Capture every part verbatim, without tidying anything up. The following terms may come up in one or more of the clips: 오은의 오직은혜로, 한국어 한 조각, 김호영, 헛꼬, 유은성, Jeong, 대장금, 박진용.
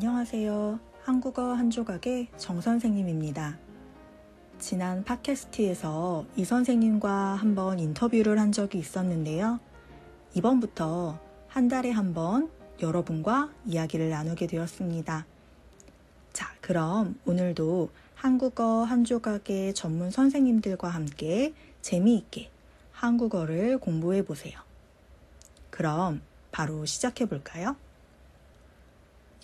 안녕하세요. 한국어 한 조각의 정 선생님입니다. 지난 팟캐스트에서 이 선생님과 한번 인터뷰를 한 적이 있었는데요. 이번부터 한 달에 한번 여러분과 이야기를 나누게 되었습니다. 자, 그럼 오늘도 한국어 한 조각의 전문 선생님들과 함께 재미있게 한국어를 공부해 보세요. 그럼 바로 시작해 볼까요?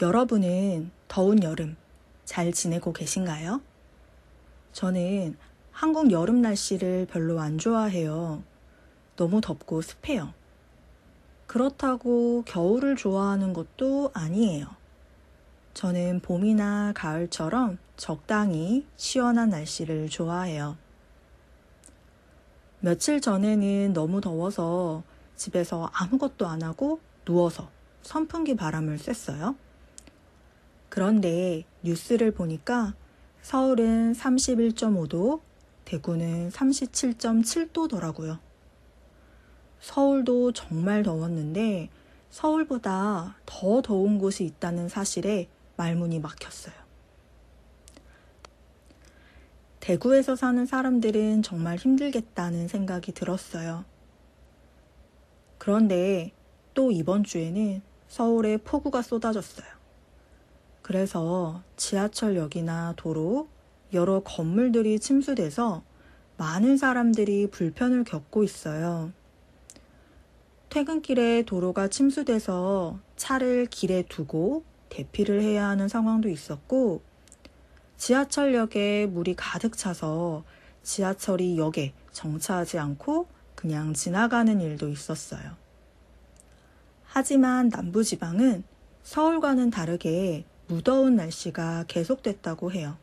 여러분은 더운 여름 잘 지내고 계신가요? 저는 한국 여름 날씨를 별로 안 좋아해요. 너무 덥고 습해요. 그렇다고 겨울을 좋아하는 것도 아니에요. 저는 봄이나 가을처럼 적당히 시원한 날씨를 좋아해요. 며칠 전에는 너무 더워서 집에서 아무것도 안 하고 누워서 선풍기 바람을 쐈어요. 그런데 뉴스를 보니까 서울은 삼십일 점 오 도, 대구는 삼십칠 점 칠 도더라고요. 서울도 정말 더웠는데 서울보다 더 더운 곳이 있다는 사실에 말문이 막혔어요. 대구에서 사는 사람들은 정말 힘들겠다는 생각이 들었어요. 그런데 또 이번 주에는 서울에 폭우가 쏟아졌어요. 그래서 지하철역이나 도로, 여러 건물들이 침수돼서 많은 사람들이 불편을 겪고 있어요. 퇴근길에 도로가 침수돼서 차를 길에 두고 대피를 해야 하는 상황도 있었고, 지하철역에 물이 가득 차서 지하철이 역에 정차하지 않고 그냥 지나가는 일도 있었어요. 하지만 남부지방은 서울과는 다르게 무더운 날씨가 계속됐다고 해요.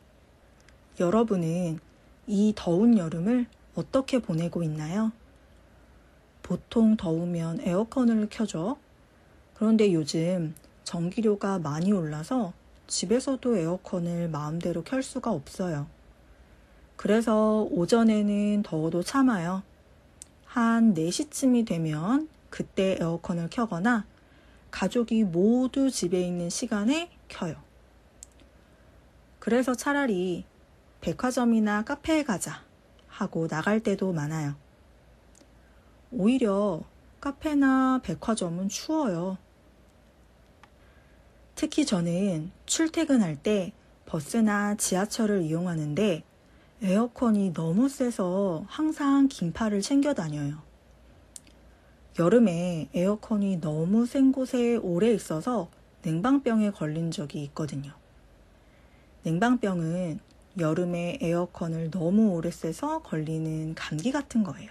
여러분은 이 더운 여름을 어떻게 보내고 있나요? 보통 더우면 에어컨을 켜죠. 그런데 요즘 전기료가 많이 올라서 집에서도 에어컨을 마음대로 켤 수가 없어요. 그래서 오전에는 더워도 참아요. 한 네 시쯤이 되면 그때 에어컨을 켜거나 가족이 모두 집에 있는 시간에 켜요. 그래서 차라리 백화점이나 카페에 가자 하고 나갈 때도 많아요. 오히려 카페나 백화점은 추워요. 특히 저는 출퇴근할 때 버스나 지하철을 이용하는데 에어컨이 너무 세서 항상 긴팔을 챙겨 다녀요. 여름에 에어컨이 너무 센 곳에 오래 있어서 냉방병에 걸린 적이 있거든요. 냉방병은 여름에 에어컨을 너무 오래 쐬서 걸리는 감기 같은 거예요.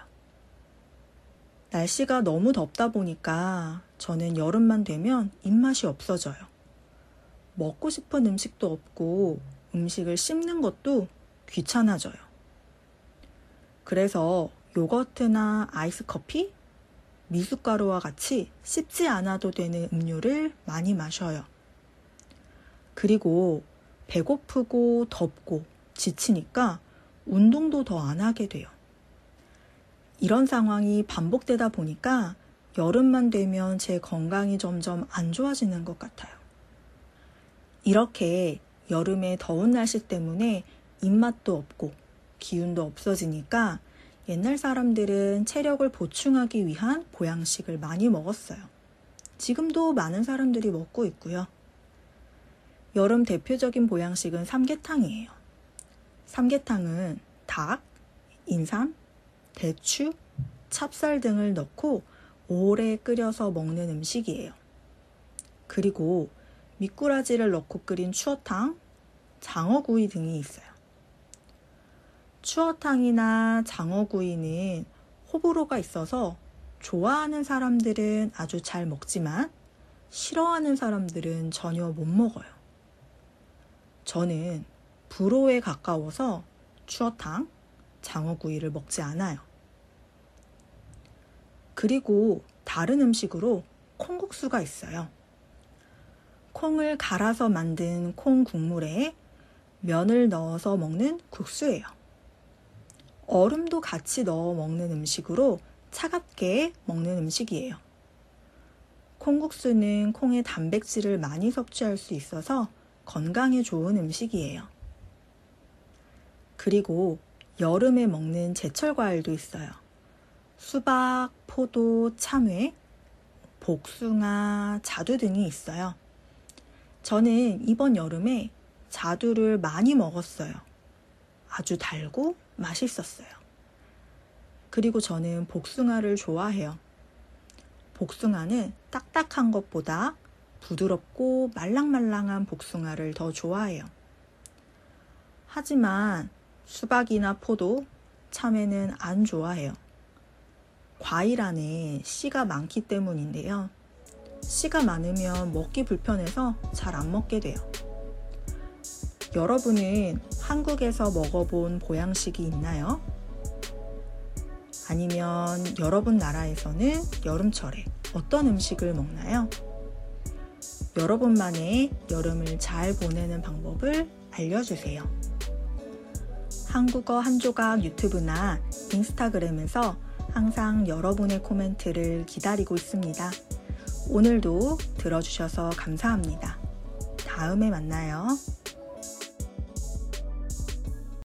날씨가 너무 덥다 보니까 저는 여름만 되면 입맛이 없어져요. 먹고 싶은 음식도 없고 음식을 씹는 것도 귀찮아져요. 그래서 요거트나 아이스커피, 미숫가루와 같이 씹지 않아도 되는 음료를 많이 마셔요. 그리고 배고프고 덥고 지치니까 운동도 더 안 하게 돼요. 이런 상황이 반복되다 보니까 여름만 되면 제 건강이 점점 안 좋아지는 것 같아요. 이렇게 여름의 더운 날씨 때문에 입맛도 없고 기운도 없어지니까 옛날 사람들은 체력을 보충하기 위한 보양식을 많이 먹었어요. 지금도 많은 사람들이 먹고 있고요. 여름 대표적인 보양식은 삼계탕이에요. 삼계탕은 닭, 인삼, 대추, 찹쌀 등을 넣고 오래 끓여서 먹는 음식이에요. 그리고 미꾸라지를 넣고 끓인 추어탕, 장어구이 등이 있어요. 추어탕이나 장어구이는 호불호가 있어서 좋아하는 사람들은 아주 잘 먹지만 싫어하는 사람들은 전혀 못 먹어요. 저는 불호에 가까워서 추어탕, 장어구이를 먹지 않아요. 그리고 다른 음식으로 콩국수가 있어요. 콩을 갈아서 만든 콩 국물에 면을 넣어서 먹는 국수예요. 얼음도 같이 넣어 먹는 음식으로 차갑게 먹는 음식이에요. 콩국수는 콩의 단백질을 많이 섭취할 수 있어서 건강에 좋은 음식이에요. 그리고 여름에 먹는 제철 과일도 있어요. 수박, 포도, 참외, 복숭아, 자두 등이 있어요. 저는 이번 여름에 자두를 많이 먹었어요. 아주 달고 맛있었어요. 그리고 저는 복숭아를 좋아해요. 복숭아는 딱딱한 것보다 부드럽고 말랑말랑한 복숭아를 더 좋아해요. 하지만 수박이나 포도, 참외는 안 좋아해요. 과일 안에 씨가 많기 때문인데요. 씨가 많으면 먹기 불편해서 잘 안 먹게 돼요. 여러분은 한국에서 먹어본 보양식이 있나요? 아니면 여러분 나라에서는 여름철에 어떤 음식을 먹나요? 여러분만의 여름을 잘 보내는 방법을 알려주세요. 한국어 한 조각 유튜브나 인스타그램에서 항상 여러분의 코멘트를 기다리고 있습니다. 오늘도 들어주셔서 감사합니다. 다음에 만나요.